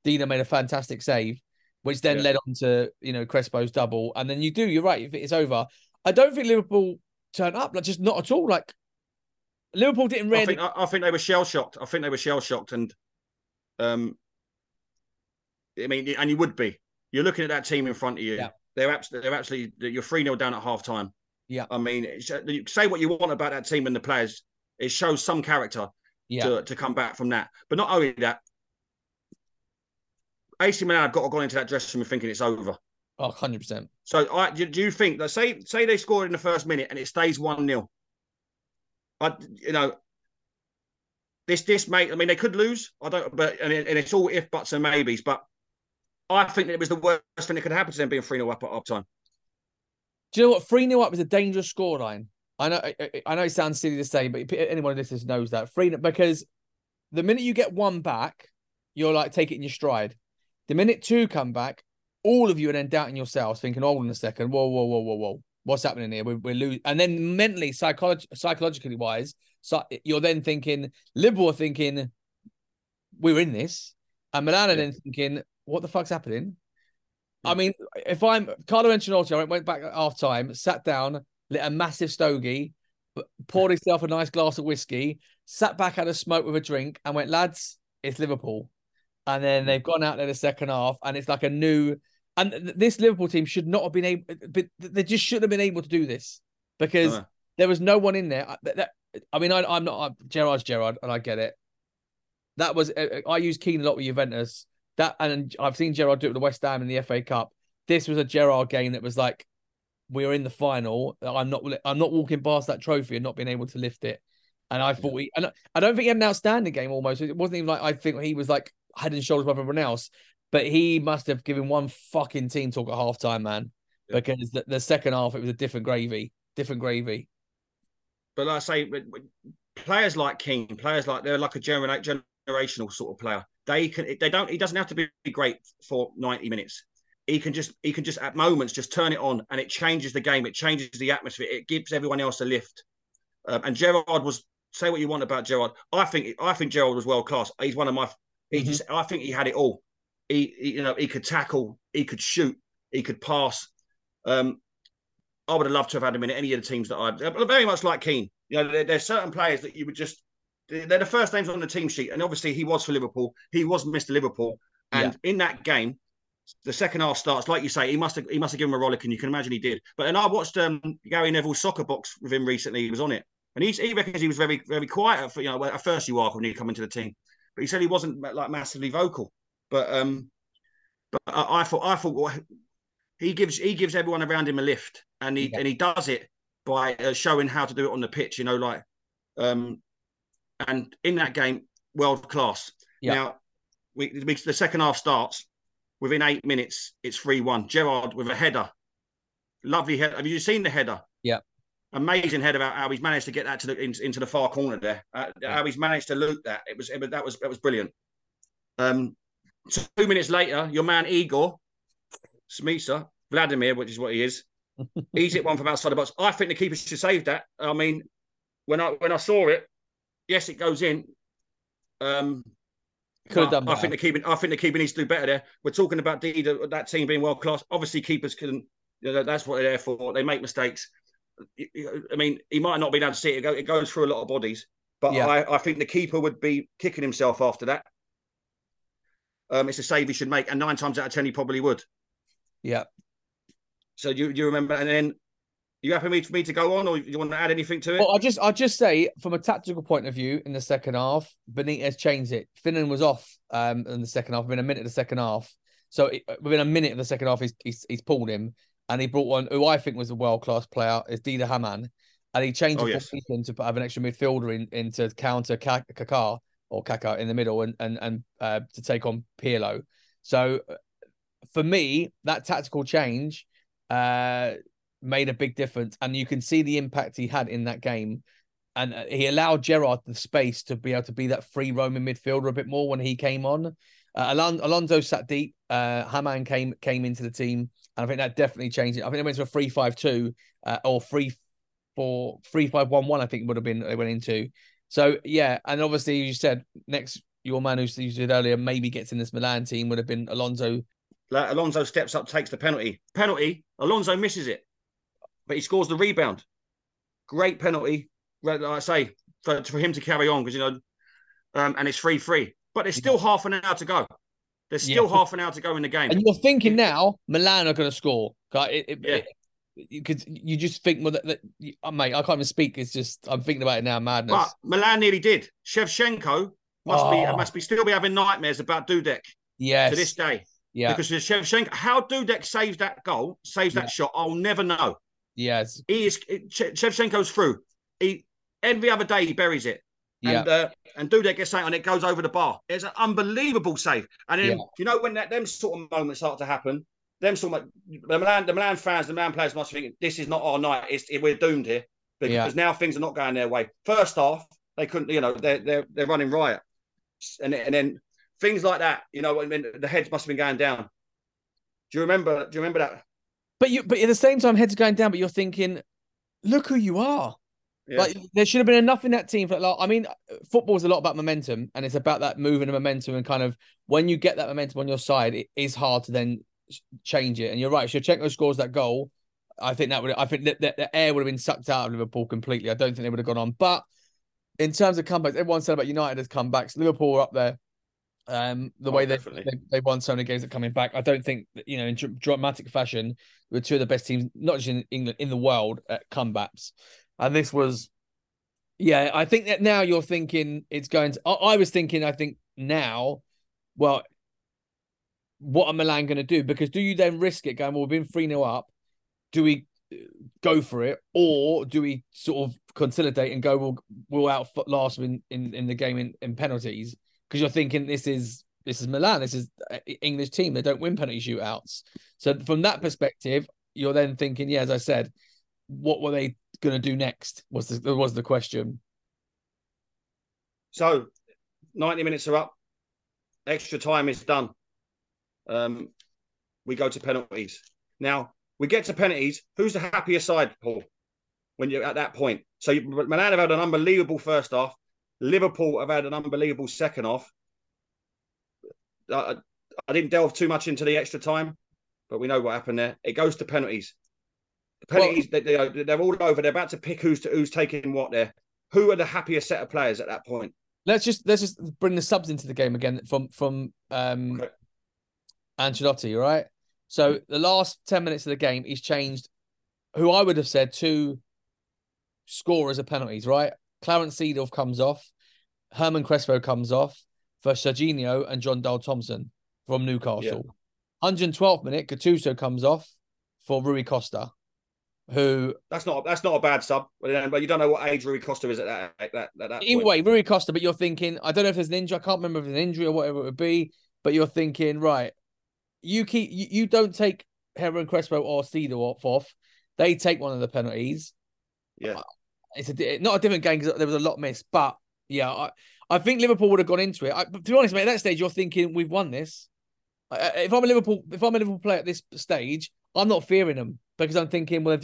Dina made a fantastic save, which then led on to, Crespo's double. And then you're right, it's over. I don't think Liverpool turned up, just not at all. Liverpool didn't really... I think they were shell-shocked. And and you would be. You're looking at that team in front of you. Yeah. They're absolutely... You're 3-0 down at half-time. Yeah. You say what you want about that team and the players. It shows some character to come back from that. But not only that, AC Milan have got to go into that dressing room thinking it's over. Oh, 100%. So do you think that say they scored in the first minute and it stays 1-0? They could lose. And it's all if, buts and maybes. But I think that it was the worst thing that could happen to them being 3-0 up at half time. Do you know what? 3-0 up is a dangerous scoreline. I know it sounds silly to say, but anyone who listens knows that. 3-0, because the minute you get one back, you're like, take it in your stride. The minute two come back, all of you are then doubting yourselves, thinking, hold on a second, whoa. What's happening here? We're losing. And then mentally, psychologically wise, so you're then thinking, Liverpool are thinking, we're in this. And Milan are then thinking, what the fuck's happening? Yeah. If I'm Carlo Ancelotti, I went back at half-time, sat down, lit a massive stogie, poured himself a nice glass of whiskey, sat back, had a smoke with a drink, and went, lads, it's Liverpool. And then they've gone out there the second half, and it's like a new... And this Liverpool team should not have been able... They just shouldn't have been able to do this because there was no one in there. I'm not... Gerard's Gerard, and I get it. That was... I use Keane a lot with Juventus. And I've seen Gerard do it with West Ham in the FA Cup. This was a Gerard game that was like, we're in the final. I'm not walking past that trophy and not being able to lift it. And I thought... I don't think he had an outstanding game almost. It wasn't even like... I think he was like head and shoulders above everyone else. But he must have given one fucking team talk at halftime, man. Yeah. Because the second half, it was a different gravy. But like I say, players like King, they're like a generational sort of player. He doesn't have to be great for 90 minutes. He can just at moments just turn it on, and it changes the game. It changes the atmosphere. It gives everyone else a lift. And Gerard was, say what you want about Gerard. I think Gerard was world class. He's one of my. I think he had it all. He could tackle, he could shoot, he could pass. I would have loved to have had him in any of the teams that very much like Keane. There's certain players that you would just... They're the first names on the team sheet. And obviously he was for Liverpool. He was Mr. Liverpool. And in that game, the second half starts, like you say, he must have given him a rollick, and you can imagine he did. But then I watched Gary Neville's Soccer Box with him recently. He was on it. And he reckons he was very, very quiet at first you are when you come into the team. But he said he wasn't like massively vocal. But I thought he gives everyone around him a lift, and he does it by showing how to do it on the pitch. And in that game, world class. Yeah. Now, the second half starts. Within 8 minutes, it's 3-1. Gerrard with a header, lovely header. Have you seen the header? Yeah, amazing header. How he's managed to get that to into the far corner there. How he's managed to loop that. That was brilliant. 2 minutes later, your man Igor Smisa, Vladimir, which is what he is, he's hit one from outside the box. I think the keeper should save that. When I saw it, yes, it goes in. Could have done better. I think the keeper needs to do better there. We're talking about that team being world class. Obviously, keepers can. That's what they're there for. They make mistakes. He might not be able to see it. It goes through a lot of bodies, but I think the keeper would be kicking himself after that. It's a save he should make, and 9 times out of 10 he probably would. Yeah. So do you remember? And then You happy for me to go on, or you want to add anything to it? Well, I just say, from a tactical point of view, in the second half, Benitez changed it. Finnan was off in the second half, within a minute of the second half. So within a minute of the second half, he's pulled him, and he brought one who I think was a world-class player, is Dida Hamann, and he changed the position to have an extra midfielder in to counter Kaka in the middle and to take on Pirlo. So for me, that tactical change made a big difference, and you can see the impact he had in that game. And he allowed Gerrard the space to be able to be that free roaming midfielder a bit more when he came on. Alonso sat deep. Hamann came into the team, and I think that definitely changed it. I think they went to a 3-5-2 or 3-4-3-5-1-1. I think it would have been they went into. So yeah, and obviously you said next your man who you said earlier maybe gets in this Milan team would have been Alonso. Alonso steps up, takes the penalty. Alonso misses it, but he scores the rebound. Great penalty, like I say, for him to carry on, because, you know, and it's 3-3. But there's still half an hour to go. There's still half an hour to go in the game. And you're thinking now, Milan are going to score. Because you just think, well, mate, I can't even speak. It's just, I'm thinking about it now, madness. But Milan nearly did. Shevchenko must be still be having nightmares about Dudek to this day. Yeah. Because Shevchenko, how Dudek saves that goal, that shot, I'll never know. Yes, he is. Shevchenko's through. He every other day he buries it, and Dudek gets out and it goes over the bar. It's an unbelievable save. And then you know when them sort of moments start to happen, them sort of the Milan fans, the Milan players must think this is not our night. We're doomed here because now things are not going their way. First half they couldn't, you know, they're running riot, and then things like that. You know, I mean, the heads must have been going down. Do you remember that? But at the same time, heads are going down, but you're thinking, look who you are. Yeah. Like, there should have been enough in that team. Football is a lot about momentum, and it's about that moving the momentum, and kind of when you get that momentum on your side, it is hard to then change it. And you're right, Shevchenko scores that goal. I think that the air would have been sucked out of Liverpool completely. I don't think they would have gone on. But in terms of comebacks, everyone said about United as comebacks. Liverpool were up there. Way they won so many games that coming back, I don't think that, you know, in dramatic fashion, we're two of the best teams, not just in England, in the world at comebacks. And this was, I think that now you're thinking it's going to. I think now, what are Milan going to do? Because do you then risk it going, well, we've been 3-0 up? Do we go for it, or do we sort of consolidate and go, we'll outlast in the game in penalties? Because you're thinking this is Milan, this is an English team. They don't win penalty shootouts. So from that perspective, you're then thinking, as I said, what were they going to do next? Was the question. So 90 minutes are up. Extra time is done. We go to penalties. Now, we get to penalties. Who's the happier side, Paul, when you're at that point? So Milan have had an unbelievable first half. Liverpool have had an unbelievable second half. I didn't delve too much into the extra time, but we know what happened there. It goes to penalties. The penalties, they're all over. They're about to pick who's taking what there. Who are the happier set of players at that point? Let's just bring the subs into the game again from Ancelotti, right? So the last 10 minutes of the game, he's changed who I would have said two scorers of penalties, right? Clarence Seedorf comes off, Herman Crespo comes off for Serginho and John Dahl Thompson from Newcastle. Yeah. 112th minute, Gattuso comes off for Rui Costa, who that's not a bad sub, but you don't know what age Rui Costa is at that anyway, point. Rui Costa, but you're thinking, I don't know if there's an injury. I can't remember if it's an injury or whatever it would be, but you're thinking, right, you don't take Herman Crespo or Seedorf off. They take one of the penalties. Yeah. It's not a different game because there was a lot missed, but I think Liverpool would have gone into it. But to be honest, mate, at that stage, you're thinking we've won this. If I'm a Liverpool player at this stage, I'm not fearing them because I'm thinking, well,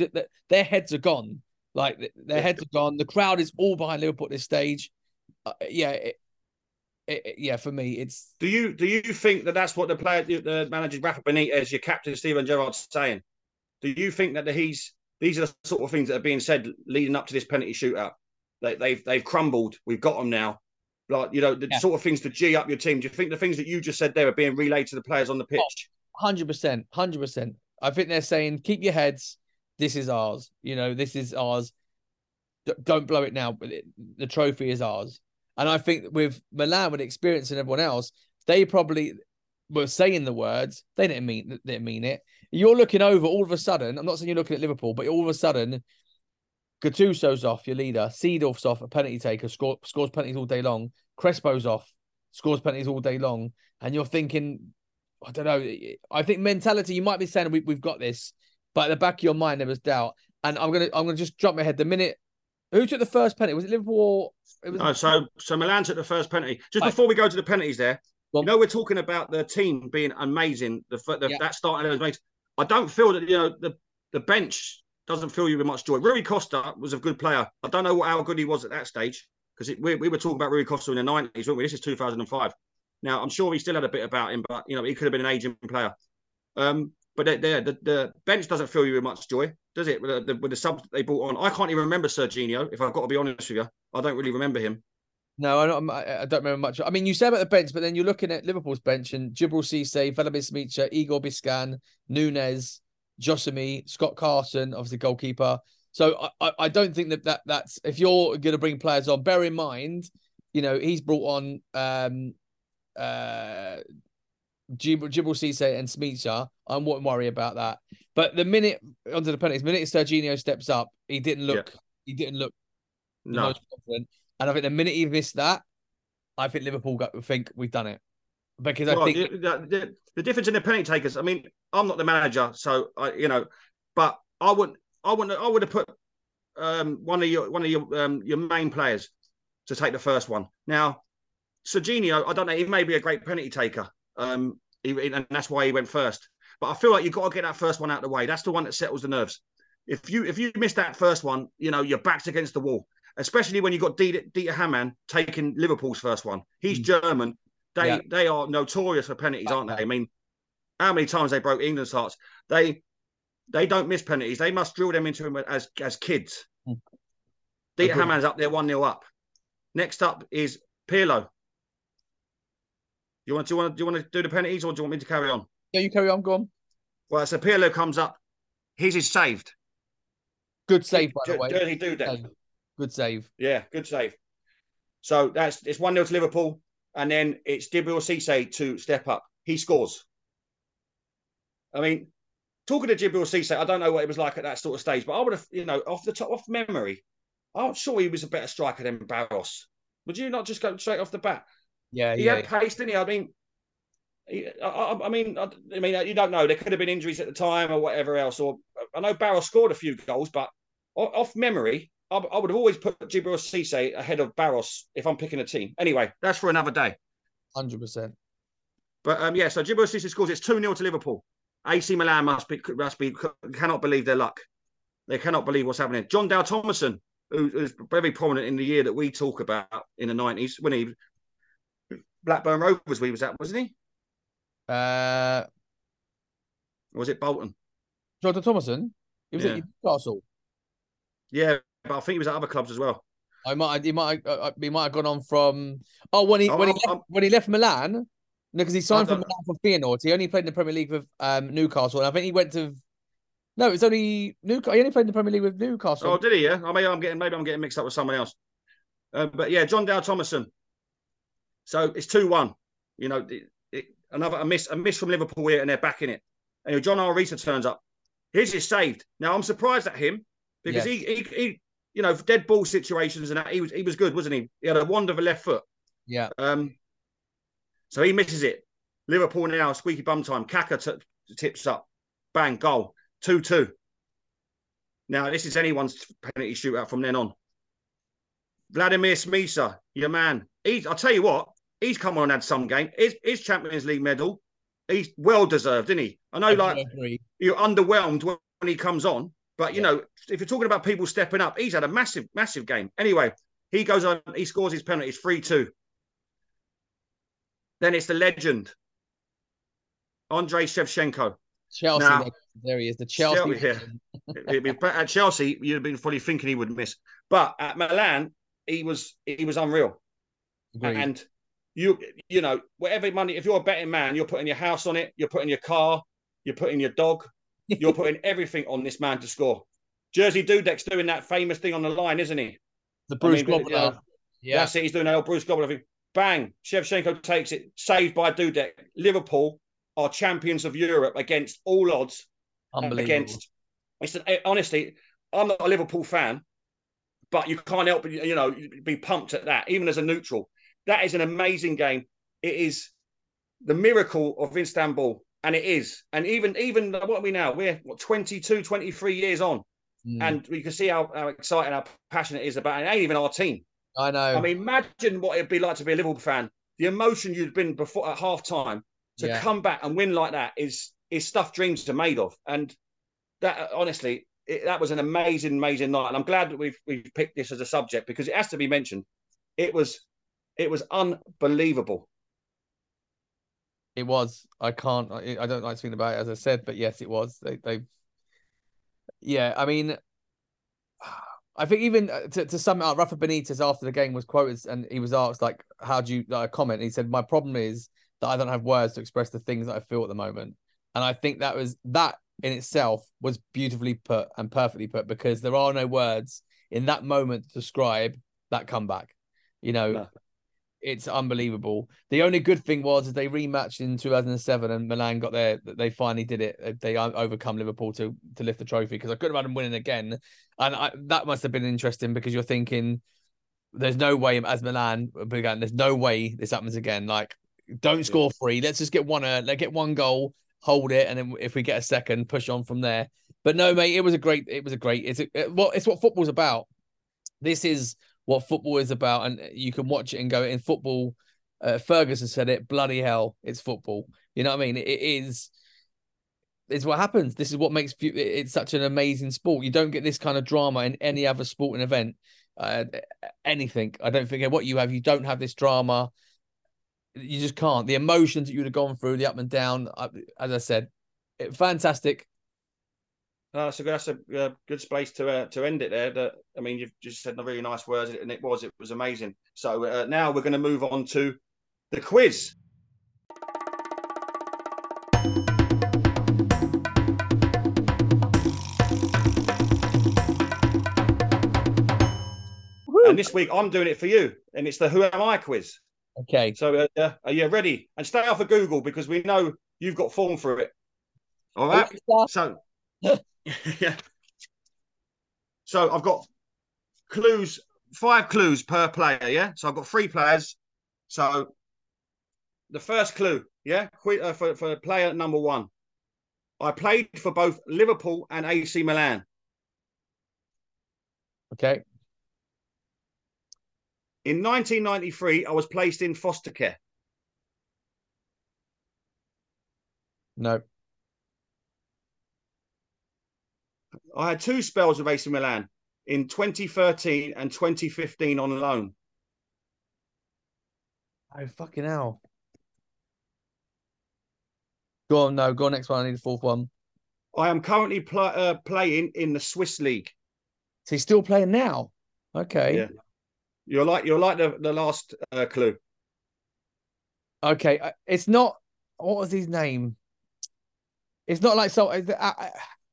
their heads are gone. Like their heads are gone. The crowd is all behind Liverpool at this stage. For me, it's. Do you think that that's what the manager Rafa Benitez, your captain Steven Gerrard's saying? Do you think that he's? These are the sort of things that are being said leading up to this penalty shootout. They've crumbled. We've got them now. Like, you know, the sort of things to G up your team. Do you think the things that you just said there are being relayed to the players on the pitch? 100%. I think they're saying, keep your heads. this is ours. You know, this is ours. Don't blow it now. The trophy is ours. And I think with Milan, with experience and everyone else, they probably were saying the words. They didn't mean it. You're looking over all of a sudden. I'm not saying you're looking at Liverpool, but all of a sudden, Gattuso's off, your leader. Seedorf's off, a penalty taker, scores penalties all day long. Crespo's off, scores penalties all day long. And you're thinking, I don't know. I think mentality, you might be saying we've got this, but at the back of your mind there was doubt. And I'm gonna just jump my head. The minute who took the first penalty? Was it Liverpool? So Milan took the first penalty. Before we go to the penalties there, well, you know, we're talking about the team being amazing. That starting was amazing. I don't feel that, you know, the bench doesn't fill you with much joy. Rui Costa was a good player. I don't know how good he was at that stage, because we were talking about Rui Costa in the 90s, weren't we? This is 2005. Now, I'm sure he still had a bit about him, but, you know, he could have been an aging player. But the bench doesn't fill you with much joy, does it? With the subs they brought on. I can't even remember Serginho, if I've got to be honest with you. I don't really remember him. No, I don't remember much. I mean, you say about the bench, but then you're looking at Liverpool's bench and Gibral Cissé, Velomir Smicha, Igor Biscan, Nunez, Josemi, Scott Carson, obviously goalkeeper. So I don't think that that's... If you're going to bring players on, bear in mind, you know, he's brought on... Gibral Cissé and Smicha. I wouldn't worry about that. But the minute onto the penalties, the minute Serginho steps up, he didn't look. Yeah. He didn't look most confident. And I think the minute he missed that, I think Liverpool think we've done it. Because I think the difference in the penalty takers. I mean, I'm not the manager, so but I would have put one of your main players to take the first one. Now, Serginho, I don't know, he may be a great penalty taker. And that's why he went first. But I feel like you've got to get that first one out of the way. That's the one that settles the nerves. If you miss that first one, you know, your back's against the wall. Especially when you've got Dieter Hamann taking Liverpool's first one. He's German. They are notorious for penalties, aren't they? I mean, how many times they broke England's hearts? They don't miss penalties. They must drill them into them as kids. Mm. Dieter Hamann's up there, 1-0 up. Next up is Pirlo. Do you want to do the penalties, or do you want me to carry on? Yeah, you carry on. Go on. Well, so Pirlo comes up. His is saved. Good save, by the way. Dirty do that. Good save. Yeah, good save. So it's 1-0 to Liverpool, and then it's Gibral Cissé to step up. He scores. I mean, talking to Gibral Cissé, I don't know what it was like at that sort of stage, but I would have, you know, off memory, I'm sure he was a better striker than Barros. Would you not just go straight off the bat? Yeah, he had pace, didn't he? I mean, you don't know. There could have been injuries at the time or whatever else. Or I know Barros scored a few goals, but off memory, I would have always put Gibral Cissé ahead of Barros if I'm picking a team. Anyway, that's for another day. 100%. But so Gibral Cissé scores. It's 2-0 to Liverpool. AC Milan must be cannot believe their luck. They cannot believe what's happening. John Dow Thomason, who is very prominent in the year that we talk about in the 90s, when he. Blackburn Rovers, we was at, wasn't he? Or was it Bolton? Jordan Thomason? He was at Newcastle. Yeah, but I think he was at other clubs as well. He might have gone on from. Oh, when he left Milan, no, because he signed from Milan for Feyenoord. He only played in the Premier League with Newcastle, and I think he went to. No, it's only Newcastle. He only played in the Premier League with Newcastle. Oh, did he? Yeah, maybe I'm getting mixed up with someone else. But yeah, John Dow Thomason. So it's 2-1. You know, another miss from Liverpool here, and they're back in it. And John Arisa turns up. His is saved. Now I'm surprised at him because he you know, dead ball situations and that, he was good, wasn't he? He had a wand of a left foot. Yeah. So he misses it. Liverpool now squeaky bum time. Kaka tips up, bang, goal, 2-2. Now this is anyone's penalty shootout from then on. Vladimir Smicha, your man. I'll tell you what. He's come on and had some game. His Champions League medal, he's well-deserved, isn't he? I know, you're underwhelmed when he comes on, but, you know, if you're talking about people stepping up, he's had a massive, massive game. Anyway, he goes on, he scores his penalty. It's 3-2. Then it's the legend, Andrei Shevchenko. Chelsea, now, there he is, the Chelsea. At Chelsea, you'd have been fully thinking he would miss. But at Milan, he was unreal. Agreed. And... You know, whatever money, if you're a betting man, you're putting your house on it, you're putting your car, you're putting your dog, you're putting everything on this man to score. Jersey Dudek's doing that famous thing on the line, isn't he? The Bruce Gobbler. Yeah, that's it. He's doing that old Bruce Gobbler thing. Bang! Shevchenko takes it, saved by Dudek. Liverpool are champions of Europe against all odds. Unbelievable. Honestly, I'm not a Liverpool fan, but you can't help but be pumped at that, even as a neutral. That is an amazing game. It is the miracle of Istanbul, and it is. And even what are we now? We're 22, 23 years on, and you can see how exciting, how passionate it is about it. It ain't even our team. I know. I mean, imagine what it'd be like to be a Liverpool fan. The emotion you'd been before at half time to come back and win like that is stuff dreams are made of. And that, honestly, that was an amazing, amazing night. And I'm glad that we've picked this as a subject because it has to be mentioned. It was unbelievable. It was. I don't like speaking about it, as I said, but yes, it was. I mean, I think even to sum it up, Rafa Benitez after the game was quoted and he was asked, like, how do you comment? And he said, my problem is that I don't have words to express the things that I feel at the moment. And I think that in itself was beautifully put and perfectly put because there are no words in that moment to describe that comeback. It's unbelievable. The only good thing was they rematched in 2007 and Milan got there. They finally did it. They overcome Liverpool to lift the trophy because I couldn't imagine winning again. And that must have been interesting because you're thinking, there's no way, as Milan began, there's no way this happens again. Like, don't score three. Let's just get one. Let's get one goal, hold it, and then if we get a second, push on from there. But no, mate, it was a great. It's what football's about. This is what football is about, and you can watch it and go, in football, Ferguson said it, bloody hell, it's football. You know what I mean? It's what happens. This is what makes it such an amazing sport. You don't get this kind of drama in any other sporting event, anything. I don't think what you don't have this drama. You just can't. The emotions that you would have gone through, the up and down, as I said, fantastic. That's a good space to end it there. I mean, you've just said really nice words, and it was amazing. So now we're going to move on to the quiz. Woo. And this week I'm doing it for you, and it's the Who Am I quiz. Okay. So are you ready? And stay off of Google because we know you've got form for it. All right. So. Yeah. So I've got clues, 5 clues per player, yeah? So I've got 3 players. So the first clue, yeah, for player number 1. I played for both Liverpool and AC Milan. Okay. In 1993, I was placed in foster care. No. I had 2 spells with AC Milan in 2013 and 2015 on loan. Oh, fucking hell. Go on, no. Go on, next one. I need the 4th one. I am currently playing in the Swiss League. So he's still playing now? Okay. Yeah. You're like the last clue. Okay. It's not... What was his name? It's not like... so.